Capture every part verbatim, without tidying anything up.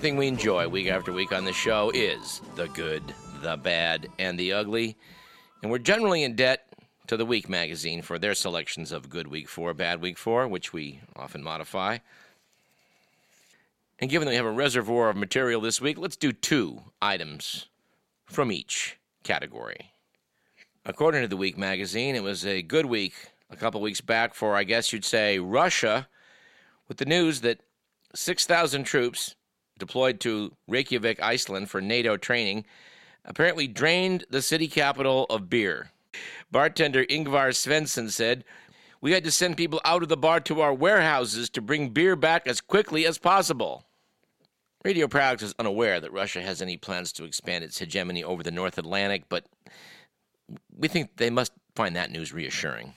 something we enjoy week after week on the show is the good, the bad, and the ugly. And we're generally in debt to The Week magazine for their selections of Good Week four, Bad Week four, which we often modify. And given that we have a reservoir of material this week, let's do two items from each category. According to The Week magazine, it was a good week a couple weeks back for, I guess you'd say, Russia, with the news that six thousand troops deployed to Reykjavik, Iceland for NATO training apparently drained the city capital of beer. Bartender Ingvar Svensson said, "We had to send people out of the bar to our warehouses to bring beer back as quickly as possible." Radio Prague is unaware that Russia has any plans to expand its hegemony over the North Atlantic, but we think they must find that news reassuring.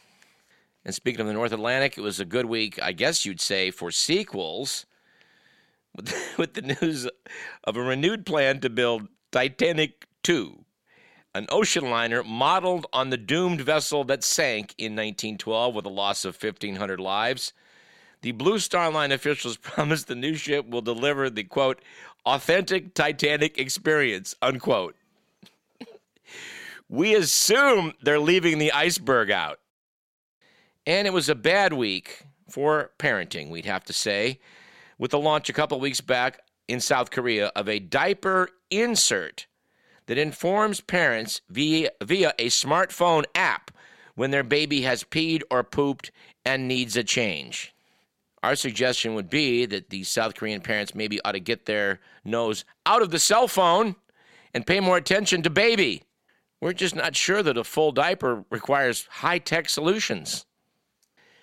And speaking of the North Atlantic, it was a good week, I guess you'd say, for sequels, with, with the news of a renewed plan to build Titanic two, an ocean liner modeled on the doomed vessel that sank in nineteen twelve with a loss of fifteen hundred lives. The Blue Star Line officials promised the new ship will deliver the, quote, authentic Titanic experience, unquote. We assume they're leaving the iceberg out. And it was a bad week for parenting, we'd have to say, with the launch a couple weeks back in South Korea of a diaper insert that informs parents via, via a smartphone app when their baby has peed or pooped and needs a change. Our suggestion would be that the South Korean parents maybe ought to get their nose out of the cell phone and pay more attention to baby. We're just not sure that a full diaper requires high-tech solutions.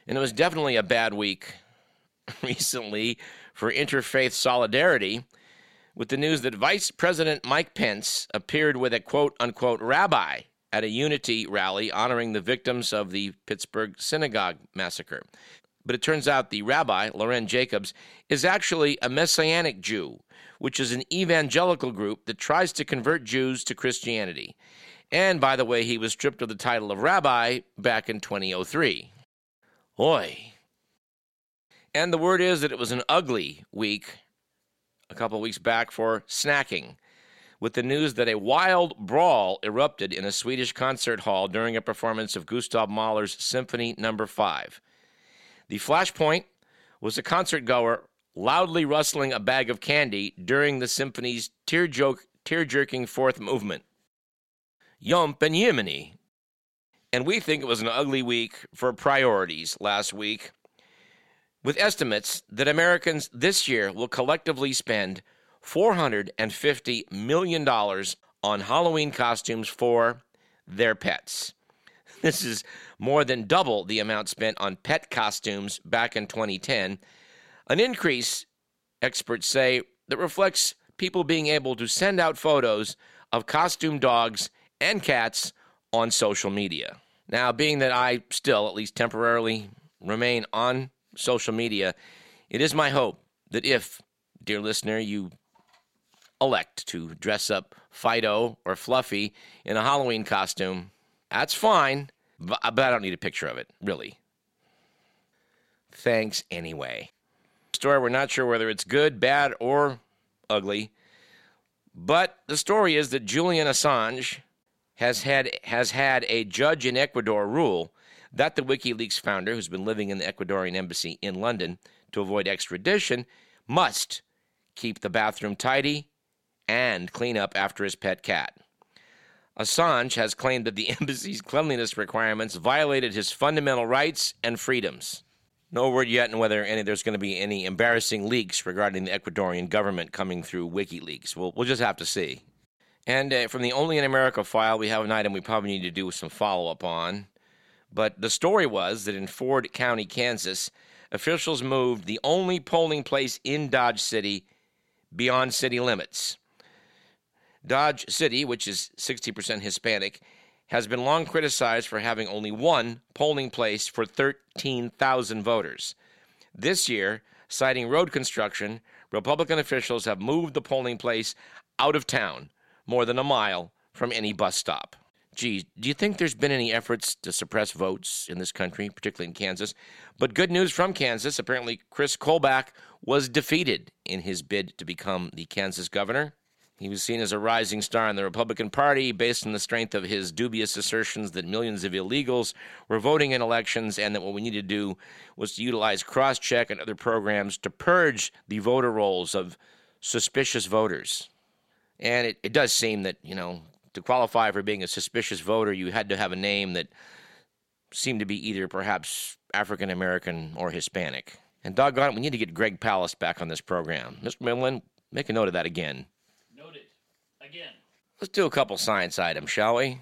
And it was definitely a bad week recently for interfaith solidarity, with the news that Vice President Mike Pence appeared with a quote-unquote rabbi at a unity rally honoring the victims of the Pittsburgh synagogue massacre. But it turns out the rabbi, Loren Jacobs, is actually a Messianic Jew, which is an evangelical group that tries to convert Jews to Christianity. And, by the way, he was stripped of the title of rabbi back in twenty oh three. Oy. And the word is that it was an ugly week a couple of weeks back for snacking, with the news that a wild brawl erupted in a Swedish concert hall during a performance of Gustav Mahler's Symphony Number five. The flashpoint was a concertgoer loudly rustling a bag of candy during the symphony's tear-joke, tear-jerking fourth movement. Yom Ben Yemeni. And we think it was an ugly week for priorities last week, with estimates that Americans this year will collectively spend four hundred fifty million dollars on Halloween costumes for their pets. This is more than double the amount spent on pet costumes back in twenty ten, an increase, experts say, that reflects people being able to send out photos of costume dogs and cats on social media. Now, being that I still, at least temporarily, remain on social media, it is my hope that if, dear listener, you elect to dress up Fido or Fluffy in a Halloween costume, that's fine, but I don't need a picture of it, really. Thanks anyway. Story, we're not sure whether it's good, bad, or ugly, but the story is that Julian Assange has had has had a judge in Ecuador rule that the WikiLeaks founder, who's been living in the Ecuadorian embassy in London to avoid extradition, must keep the bathroom tidy and clean up after his pet cat. Assange has claimed that the embassy's cleanliness requirements violated his fundamental rights and freedoms. No word yet on whether any, there's going to be any embarrassing leaks regarding the Ecuadorian government coming through WikiLeaks. We'll, we'll just have to see. And uh, from the Only in America file, we have an item we probably need to do some follow-up on. But the story was that in Ford County, Kansas, officials moved the only polling place in Dodge City beyond city limits. Dodge City, which is sixty percent Hispanic, has been long criticized for having only one polling place for thirteen thousand voters. This year, citing road construction, Republican officials have moved the polling place out of town, more than a mile from any bus stop. Gee, do you think there's been any efforts to suppress votes in this country, particularly in Kansas? But good news from Kansas. Apparently, Chris Kolbach was defeated in his bid to become the Kansas governor. He was seen as a rising star in the Republican Party based on the strength of his dubious assertions that millions of illegals were voting in elections and that what we needed to do was to utilize cross-check and other programs to purge the voter rolls of suspicious voters. And it, it does seem that, you know, to qualify for being a suspicious voter, you had to have a name that seemed to be either perhaps African-American or Hispanic. And doggone it, we need to get Greg Pallast back on this program. Mister Midland, make a note of that again. Again. Let's do a couple science items, shall we?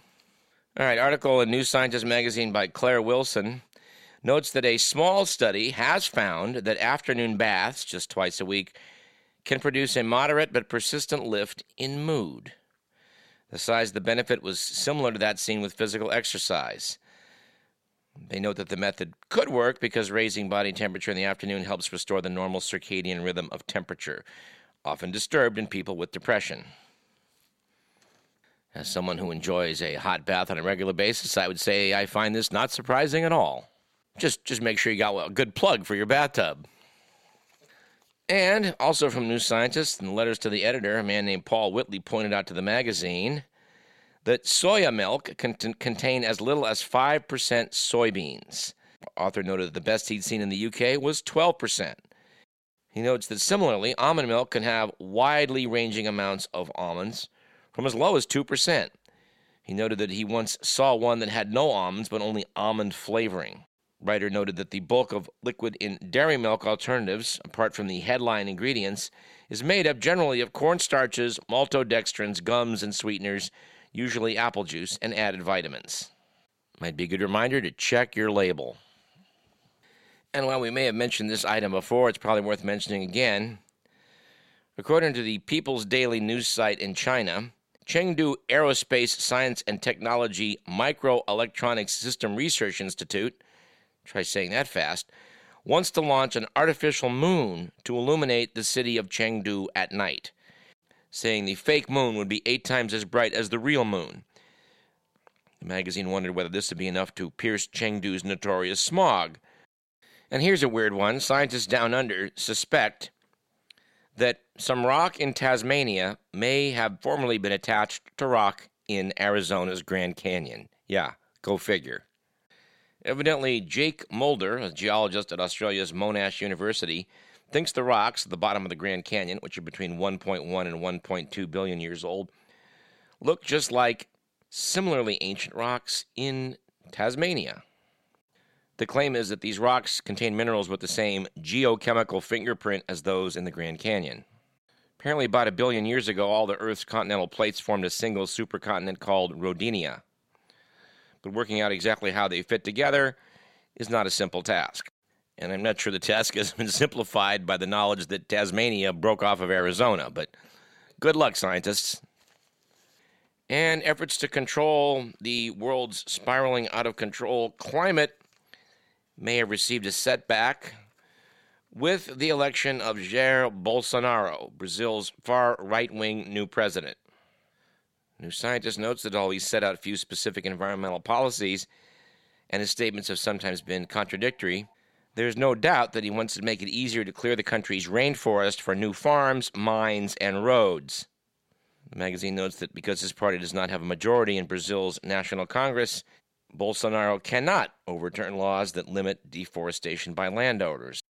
All right, article in New Scientist magazine by Claire Wilson notes that a small study has found that afternoon baths, just twice a week, can produce a moderate but persistent lift in mood. The size of the benefit was similar to that seen with physical exercise. They note that the method could work because raising body temperature in the afternoon helps restore the normal circadian rhythm of temperature, often disturbed in people with depression. As someone who enjoys a hot bath on a regular basis, I would say I find this not surprising at all. Just just make sure you got a good plug for your bathtub. And also from New Scientist, in letters to the editor, a man named Paul Whitley pointed out to the magazine that soya milk can t- contain as little as five percent soybeans. The author noted that the best he'd seen in the U K was twelve percent. He notes that similarly, almond milk can have widely ranging amounts of almonds, from as low as two percent. He noted that he once saw one that had no almonds, but only almond flavoring. Writer noted that the bulk of liquid in dairy milk alternatives, apart from the headline ingredients, is made up generally of cornstarches, maltodextrins, gums, and sweeteners, usually apple juice, and added vitamins. Might be a good reminder to check your label. And while we may have mentioned this item before, it's probably worth mentioning again. According to the People's Daily News site in China, Chengdu Aerospace Science and Technology Microelectronics System Research Institute, try saying that fast, wants to launch an artificial moon to illuminate the city of Chengdu at night, saying the fake moon would be eight times as bright as the real moon. The magazine wondered whether this would be enough to pierce Chengdu's notorious smog. And here's a weird one. Scientists down under suspect that some rock in Tasmania may have formerly been attached to rock in Arizona's Grand Canyon. Yeah, go figure. Evidently, Jake Mulder, a geologist at Australia's Monash University, thinks the rocks at the bottom of the Grand Canyon, which are between one point one and one point two billion years old, look just like similarly ancient rocks in Tasmania. The claim is that these rocks contain minerals with the same geochemical fingerprint as those in the Grand Canyon. Apparently, about a billion years ago, all the Earth's continental plates formed a single supercontinent called Rodinia. But working out exactly how they fit together is not a simple task. And I'm not sure the task has been simplified by the knowledge that Tasmania broke off of Arizona, but good luck, scientists. And efforts to control the world's spiraling out-of-control climate may have received a setback with the election of Jair Bolsonaro, Brazil's far right-wing new president. New Scientist notes that although he's set out few specific environmental policies, and his statements have sometimes been contradictory, there's no doubt that he wants to make it easier to clear the country's rainforest for new farms, mines, and roads. The magazine notes that because his party does not have a majority in Brazil's National Congress, Bolsonaro cannot overturn laws that limit deforestation by landowners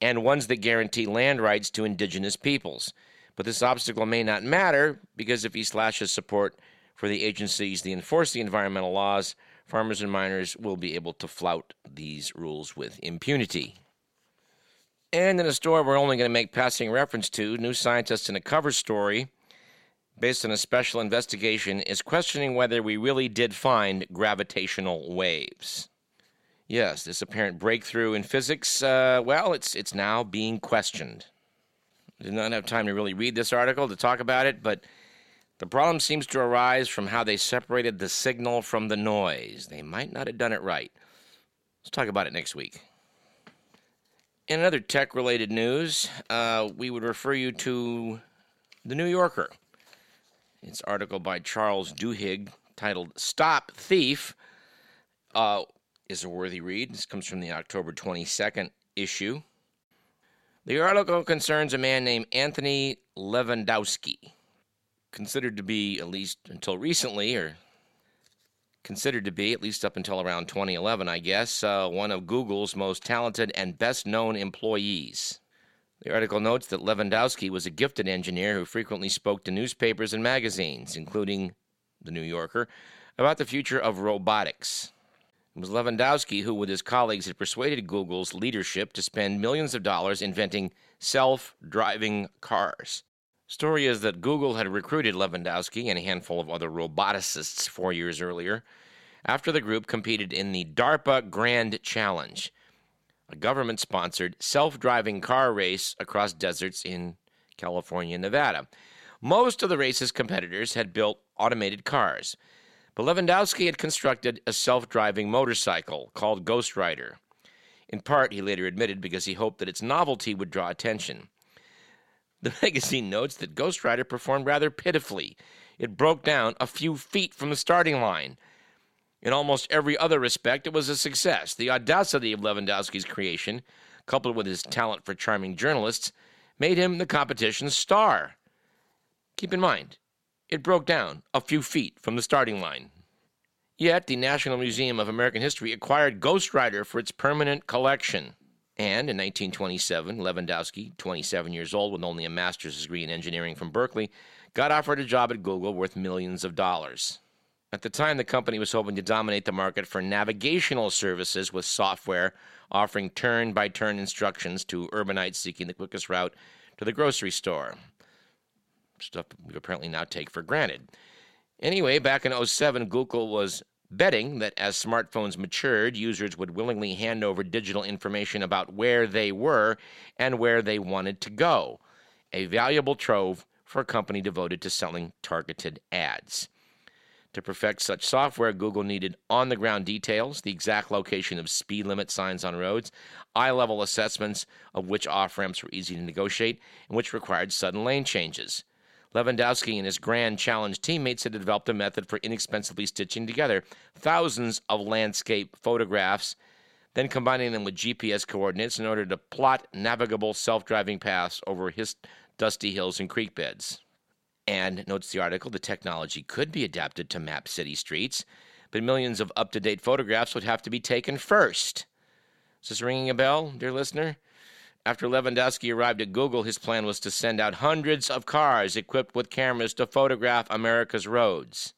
and ones that guarantee land rights to indigenous peoples. But this obstacle may not matter because if he slashes support for the agencies that enforce the environmental laws, farmers and miners will be able to flout these rules with impunity. And in a story we're only going to make passing reference to, New Scientist in a cover story based on a special investigation, is questioning whether we really did find gravitational waves. Yes, this apparent breakthrough in physics, uh, well, it's it's now being questioned. I did not have time to really read this article to talk about it, but the problem seems to arise from how they separated the signal from the noise. They might not have done it right. Let's talk about it next week. In other tech-related news, uh, we would refer you to The New Yorker. It's an article by Charles Duhigg titled Stop Thief, uh, is a worthy read. This comes from the October twenty-second issue. The article concerns a man named Anthony Levandowski, considered to be, at least until recently, or considered to be, at least up until around twenty eleven, I guess, uh, one of Google's most talented and best-known employees. The article notes that Lewandowski was a gifted engineer who frequently spoke to newspapers and magazines, including The New Yorker, about the future of robotics. It was Lewandowski who, with his colleagues, had persuaded Google's leadership to spend millions of dollars inventing self-driving cars. The story is that Google had recruited Lewandowski and a handful of other roboticists four years earlier after the group competed in the DARPA Grand Challenge, a government-sponsored self-driving car race across deserts in California and Nevada. Most of the race's competitors had built automated cars, but Lewandowski had constructed a self-driving motorcycle called Ghost Rider. In part, he later admitted, because he hoped that its novelty would draw attention. The magazine notes that Ghost Rider performed rather pitifully. It broke down a few feet from the starting line. In almost every other respect, it was a success. The audacity of Lewandowski's creation, coupled with his talent for charming journalists, made him the competition's star. Keep in mind, it broke down a few feet from the starting line. Yet, the National Museum of American History acquired Ghost Rider for its permanent collection. And in nineteen twenty-seven, Lewandowski, twenty-seven years old with only a master's degree in engineering from Berkeley, got offered a job at Google worth millions of dollars. At the time, the company was hoping to dominate the market for navigational services with software offering turn-by-turn instructions to urbanites seeking the quickest route to the grocery store. Stuff we apparently now take for granted. Anyway, back in oh seven, Google was betting that as smartphones matured, users would willingly hand over digital information about where they were and where they wanted to go, a valuable trove for a company devoted to selling targeted ads. To perfect such software, Google needed on-the-ground details, the exact location of speed limit signs on roads, eye-level assessments of which off-ramps were easy to negotiate and which required sudden lane changes. Lewandowski and his Grand Challenge teammates had developed a method for inexpensively stitching together thousands of landscape photographs, then combining them with G P S coordinates in order to plot navigable self-driving paths over his dusty hills and creek beds. And, notes the article, the technology could be adapted to map city streets, but millions of up-to-date photographs would have to be taken first. Is this ringing a bell, dear listener? After Lewandowski arrived at Google, his plan was to send out hundreds of cars equipped with cameras to photograph America's roads.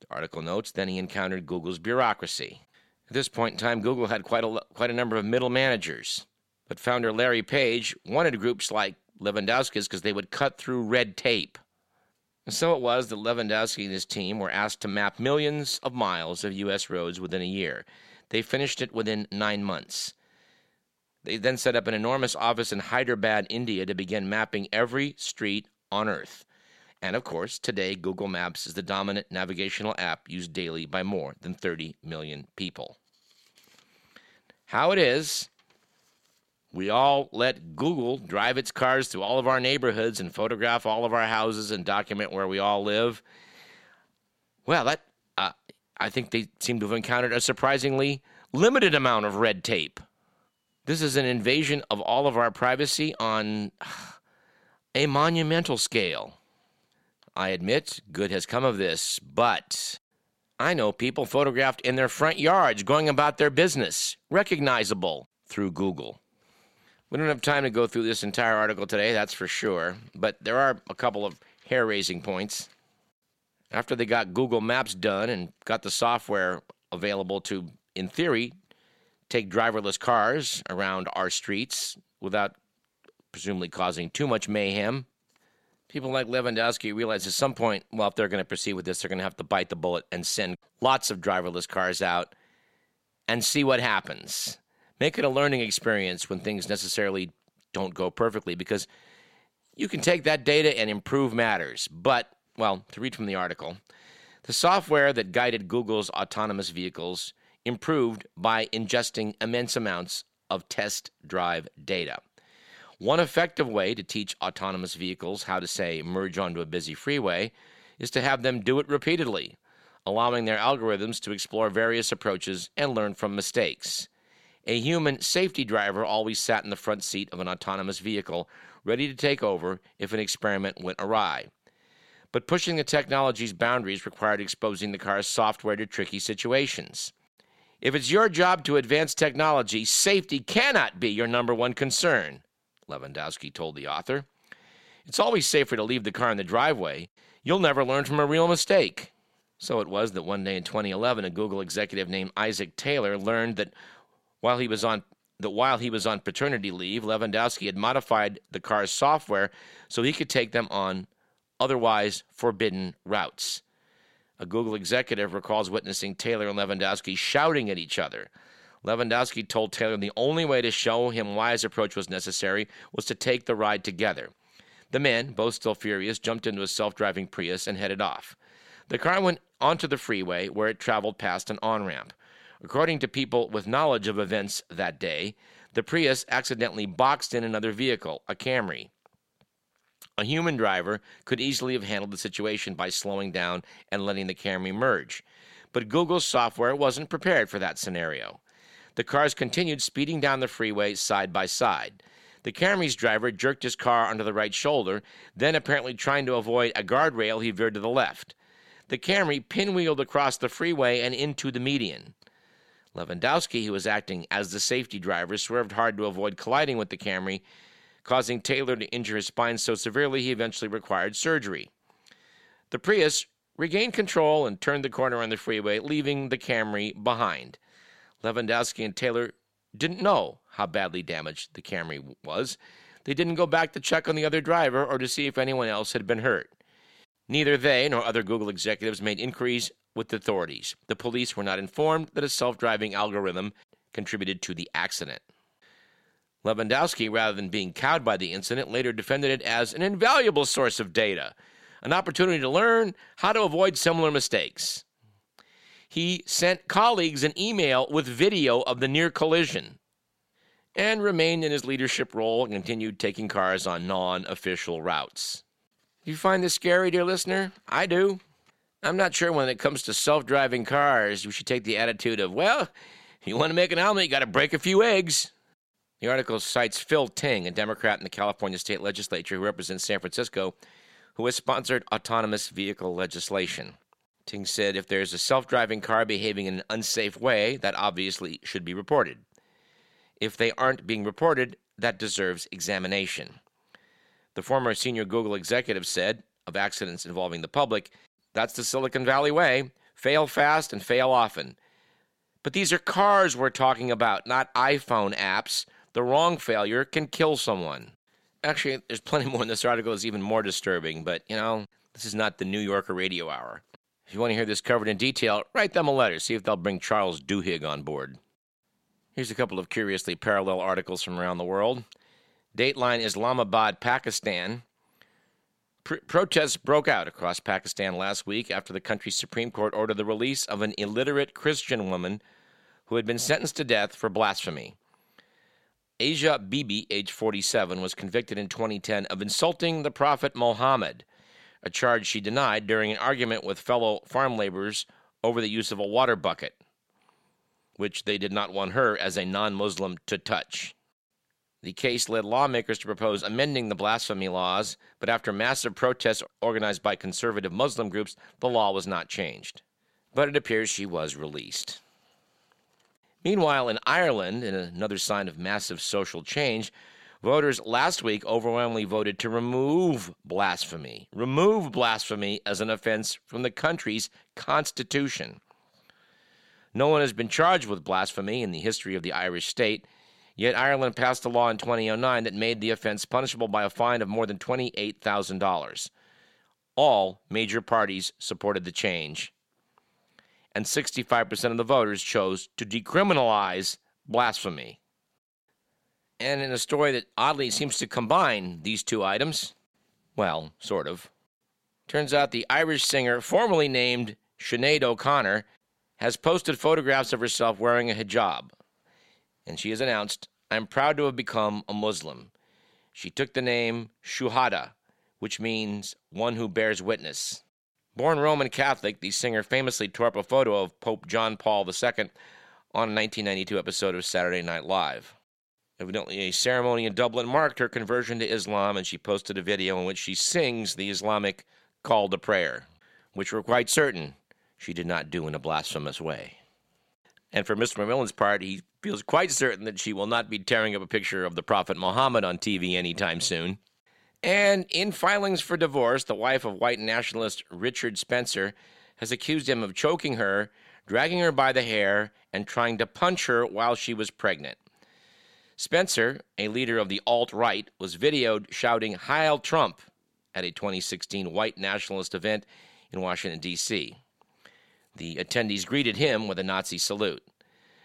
The article notes, then he encountered Google's bureaucracy. At this point in time, Google had quite a, quite a number of middle managers, but founder Larry Page wanted groups like Lewandowski's because they would cut through red tape. And so it was that Lewandowski and his team were asked to map millions of miles of U S roads within a year. They finished it within nine months. They then set up an enormous office in Hyderabad, India, to begin mapping every street on Earth. And, of course, today Google Maps is the dominant navigational app used daily by more than thirty million people. How it is, we all let Google drive its cars through all of our neighborhoods and photograph all of our houses and document where we all live. Well, that uh, I think they seem to have encountered a surprisingly limited amount of red tape. This is an invasion of all of our privacy on a monumental scale. I admit, good has come of this, but I know people photographed in their front yards going about their business, recognizable through Google. We don't have time to go through this entire article today, that's for sure, but there are a couple of hair-raising points. After they got Google Maps done and got the software available to, in theory, take driverless cars around our streets without presumably causing too much mayhem, people like Lewandowski realized at some point, well, if they're going to proceed with this, they're going to have to bite the bullet and send lots of driverless cars out and see what happens. Make it a learning experience when things necessarily don't go perfectly, because you can take that data and improve matters. But, well, to read from the article, the software that guided Google's autonomous vehicles improved by ingesting immense amounts of test drive data. One effective way to teach autonomous vehicles how to, say, merge onto a busy freeway is to have them do it repeatedly. allowing their algorithms to explore various approaches and learn from mistakes. A human safety driver always sat in the front seat of an autonomous vehicle, ready to take over if an experiment went awry. But pushing the technology's boundaries required exposing the car's software to tricky situations. If it's your job to advance technology, safety cannot be your number one concern, Levandowski told the author. It's always safer to leave the car in the driveway. You'll never learn from a real mistake. So it was that one day in twenty eleven, a Google executive named Isaac Taylor learned that while he was on that while he was on paternity leave, Lewandowski had modified the car's software so he could take them on otherwise forbidden routes. A Google executive recalls witnessing Taylor and Lewandowski shouting at each other. Lewandowski told Taylor the only way to show him why his approach was necessary was to take the ride together. The men, both still furious, jumped into a self-driving Prius and headed off. The car went onto the freeway, where it traveled past an on-ramp. According to people with knowledge of events that day, the Prius accidentally boxed in another vehicle, a Camry. A human driver could easily have handled the situation by slowing down and letting the Camry merge. But Google's software wasn't prepared for that scenario. The cars continued speeding down the freeway side by side. The Camry's driver jerked his car onto the right shoulder, then, apparently trying to avoid a guardrail, he veered to the left. The Camry pinwheeled across the freeway and into the median. Lewandowski, who was acting as the safety driver, swerved hard to avoid colliding with the Camry, causing Taylor to injure his spine so severely he eventually required surgery. The Prius regained control and turned the corner on the freeway, leaving the Camry behind. Lewandowski and Taylor didn't know how badly damaged the Camry was. They didn't go back to check on the other driver or to see if anyone else had been hurt. Neither they nor other Google executives made inquiries with the authorities. The police were not informed that a self-driving algorithm contributed to the accident. Lewandowski, rather than being cowed by the incident, later defended it as an invaluable source of data, an opportunity to learn how to avoid similar mistakes. He sent colleagues an email with video of the near collision and remained in his leadership role and continued taking cars on non-official routes. Do you find this scary, dear listener? I do. I'm not sure when it comes to self-driving cars, you should take the attitude of, well, if you want to make an omelet, you got to break a few eggs. The article cites Phil Ting, a Democrat in the California state legislature who represents San Francisco, who has sponsored autonomous vehicle legislation. Ting said if there's a self-driving car behaving in an unsafe way, that obviously should be reported. If they aren't being reported, that deserves examination. The former senior Google executive said of accidents involving the public, that's the Silicon Valley way. Fail fast and fail often. But these are cars we're talking about, not iPhone apps. The wrong failure can kill someone. Actually, there's plenty more in this article that's even more disturbing, but, you know, this is not the New Yorker Radio Hour. If you want to hear this covered in detail, write them a letter. See if they'll bring Charles Duhigg on board. Here's a couple of curiously parallel articles from around the world. Dateline Islamabad, Pakistan. Protests broke out across Pakistan last week after the country's Supreme Court ordered the release of an illiterate Christian woman who had been sentenced to death for blasphemy. Asia Bibi, age forty-seven, was convicted in twenty ten of insulting the Prophet Muhammad, a charge she denied during an argument with fellow farm laborers over the use of a water bucket, which they did not want her as a non-Muslim to touch. The case led lawmakers to propose amending the blasphemy laws, but after massive protests organized by conservative Muslim groups, the law was not changed. But it appears she was released. Meanwhile, in Ireland, in another sign of massive social change, voters last week overwhelmingly voted to remove blasphemy. Remove blasphemy as an offense from the country's constitution. No one has been charged with blasphemy in the history of the Irish state. Yet Ireland passed a law in twenty oh nine that made the offense punishable by a fine of more than twenty-eight thousand dollars. All major parties supported the change, and sixty-five percent of the voters chose to decriminalize blasphemy. And in a story that oddly seems to combine these two items, well, sort of, turns out the Irish singer formerly named Sinéad O'Connor has posted photographs of herself wearing a hijab. And she has announced, I'm proud to have become a Muslim. She took the name Shuhada, which means one who bears witness. Born Roman Catholic, the singer famously tore up a photo of Pope John Paul the Second on a nineteen ninety-two episode of Saturday Night Live. Evidently, a ceremony in Dublin marked her conversion to Islam, and she posted a video in which she sings the Islamic call to prayer, which we're quite certain she did not do in a blasphemous way. And for Mister McMillan's part, he feels quite certain that she will not be tearing up a picture of the Prophet Muhammad on T V anytime soon. And in filings for divorce, the wife of white nationalist Richard Spencer has accused him of choking her, dragging her by the hair, and trying to punch her while she was pregnant. Spencer, a leader of the alt-right, was videoed shouting "Heil Trump" at a twenty sixteen white nationalist event in Washington, D C The attendees greeted him with a Nazi salute.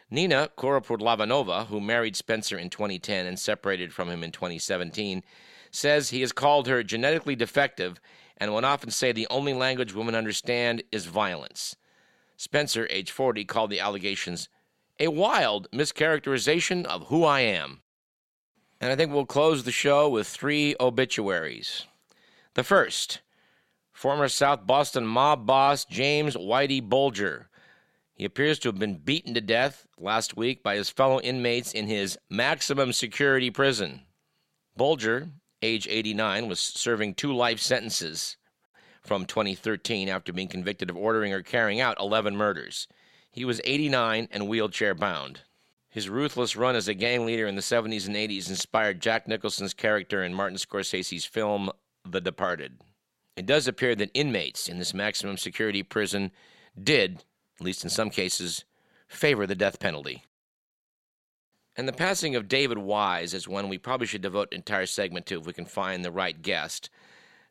Nina Koropudlavanova, who married Spencer in twenty ten and separated from him in twenty seventeen, says he has called her genetically defective and would often say the only language women understand is violence. Spencer, age forty, called the allegations a wild mischaracterization of who I am. And I think we'll close the show with three obituaries. The first, former South Boston mob boss James Whitey Bulger. He appears to have been beaten to death last week by his fellow inmates in his maximum security prison. Bulger, age eighty-nine, was serving two life sentences from twenty thirteen after being convicted of ordering or carrying out eleven murders. He was eighty-nine and wheelchair-bound. His ruthless run as a gang leader in the seventies and eighties inspired Jack Nicholson's character in Martin Scorsese's film The Departed. It does appear that inmates in this maximum security prison did, at least in some cases, favor the death penalty. And the passing of David Wise is one we probably should devote an entire segment to if we can find the right guest.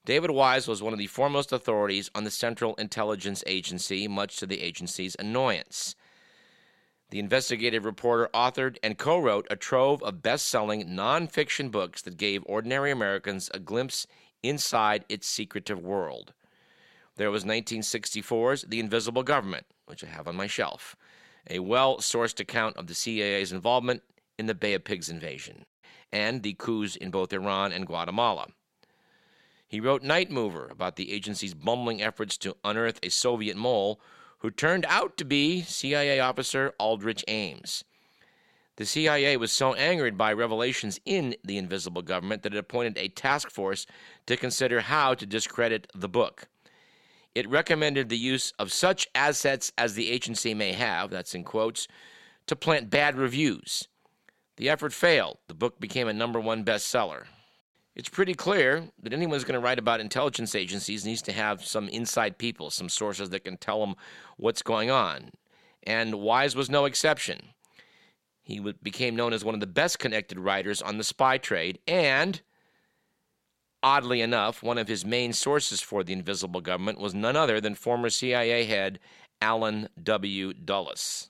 David Wise was one of the foremost authorities on the Central Intelligence Agency, much to the agency's annoyance. The investigative reporter authored and co-wrote a trove of best-selling nonfiction books that gave ordinary Americans a glimpse inside its secretive world. There was nineteen sixty-four's The Invisible Government, which I have on my shelf, a well-sourced account of the C I A's involvement in the Bay of Pigs invasion and the coups in both Iran and Guatemala. He wrote Night Mover about the agency's bumbling efforts to unearth a Soviet mole who turned out to be C I A officer Aldrich Ames. The C I A was so angered by revelations in The Invisible Government that it appointed a task force to consider how to discredit the book. It recommended the use of such assets as the agency may have, that's in quotes, to plant bad reviews. The effort failed. The book became a number one bestseller. It's pretty clear that anyone who's going to write about intelligence agencies needs to have some inside people, some sources that can tell them what's going on. And Wise was no exception. He became known as one of the best-connected writers on the spy trade and, oddly enough, one of his main sources for The Invisible Government was none other than former C I A head Alan W. Dulles.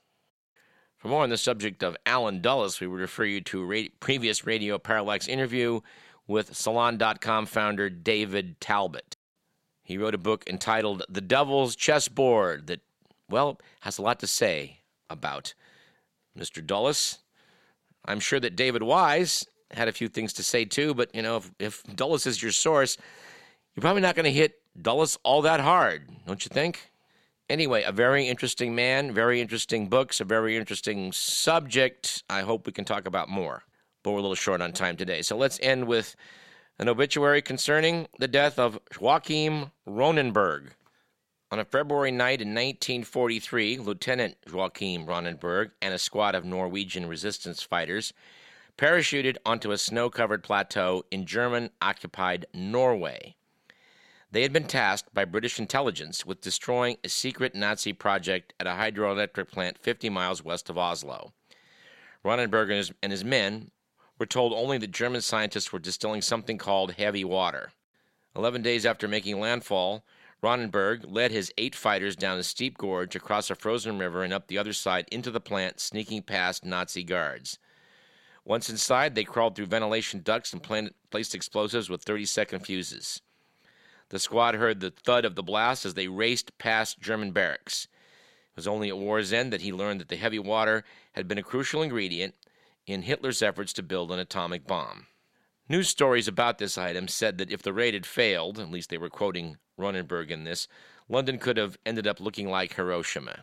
For more on the subject of Alan Dulles, we would refer you to a ra- previous Radio Parallax interview with Salon dot com founder David Talbot. He wrote a book entitled The Devil's Chessboard that, well, has a lot to say about Mister Dulles. I'm sure that David Wise had a few things to say too, but, you know, if, if Dulles is your source, you're probably not going to hit Dulles all that hard, don't you think? Anyway, a very interesting man, very interesting books, a very interesting subject. I hope we can talk about more. But we're a little short on time today. So let's end with an obituary concerning the death of Joachim Rønneberg. On a February night in nineteen forty-three, Lieutenant Joachim Rønneberg and a squad of Norwegian resistance fighters parachuted onto a snow-covered plateau in German-occupied Norway. They had been tasked by British intelligence with destroying a secret Nazi project at a hydroelectric plant fifty miles west of Oslo. Rønneberg and his, and his men were told only that German scientists were distilling something called heavy water. Eleven days after making landfall, Rønneberg led his eight fighters down a steep gorge across a frozen river and up the other side into the plant, sneaking past Nazi guards. Once inside, they crawled through ventilation ducts and planted, placed explosives with thirty-second fuses. The squad heard the thud of the blast as they raced past German barracks. It was only at war's end that he learned that the heavy water had been a crucial ingredient in Hitler's efforts to build an atomic bomb. News stories about this item said that if the raid had failed, at least they were quoting Rønneberg in this, London could have ended up looking like Hiroshima.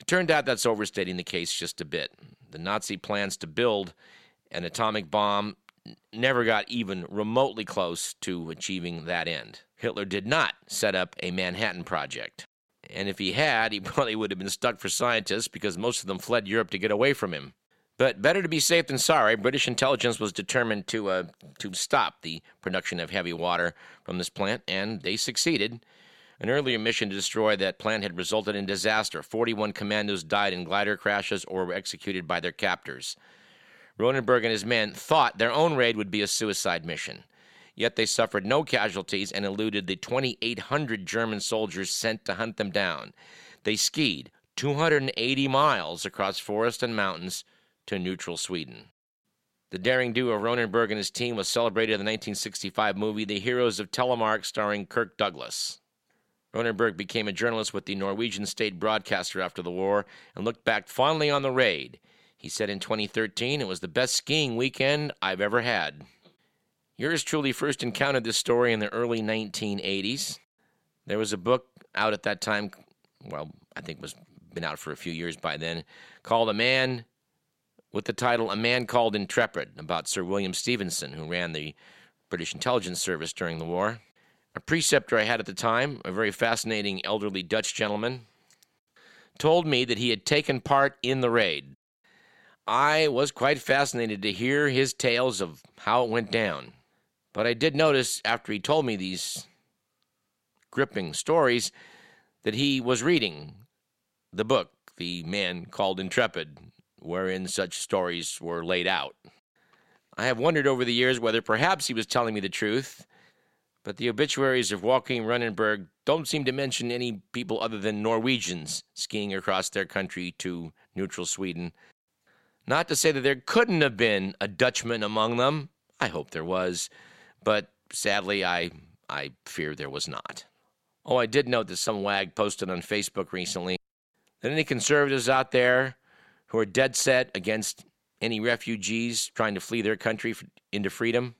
It turned out that's overstating the case just a bit. The Nazi plans to build an atomic bomb never got even remotely close to achieving that end. Hitler did not set up a Manhattan Project. And if he had, he probably would have been stuck for scientists because most of them fled Europe to get away from him. But better to be safe than sorry, British intelligence was determined to uh, to stop the production of heavy water from this plant, and they succeeded. An earlier mission to destroy that plant had resulted in disaster. forty-one commandos died in glider crashes or were executed by their captors. Rønneberg and his men thought their own raid would be a suicide mission. Yet they suffered no casualties and eluded the twenty-eight hundred German soldiers sent to hunt them down. They skied two hundred eighty miles across forests and mountains to neutral Sweden. The daring duo of Rønneberg and his team was celebrated in the nineteen sixty-five movie The Heroes of Telemark, starring Kirk Douglas. Rønneberg became a journalist with the Norwegian state broadcaster after the war and looked back fondly on the raid. He said in twenty thirteen, "It was the best skiing weekend I've ever had." Yours truly first encountered this story in the early nineteen eighties. There was a book out at that time, well, I think it was been out for a few years by then, called A Man, with the title A Man Called Intrepid, about Sir William Stevenson, who ran the British Intelligence Service during the war. A preceptor I had at the time, a very fascinating elderly Dutch gentleman, told me that he had taken part in the raid. I was quite fascinated to hear his tales of how it went down. But I did notice, after he told me these gripping stories, that he was reading the book, The Man Called Intrepid, wherein such stories were laid out. I have wondered over the years whether perhaps he was telling me the truth, but the obituaries of Joachim Rønneberg don't seem to mention any people other than Norwegians skiing across their country to neutral Sweden. Not to say that there couldn't have been a Dutchman among them. I hope there was, but sadly, I I fear there was not. Oh, I did note that some wag posted on Facebook recently that any conservatives out there who are dead set against any refugees trying to flee their country into freedom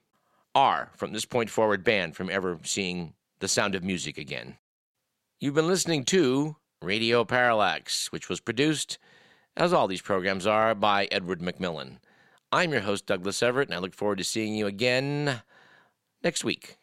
are, from this point forward, banned from ever seeing The Sound of Music again. You've been listening to Radio Parallax, which was produced, as all these programs are, by Edward McMillan. I'm your host, Douglas Everett, and I look forward to seeing you again next week.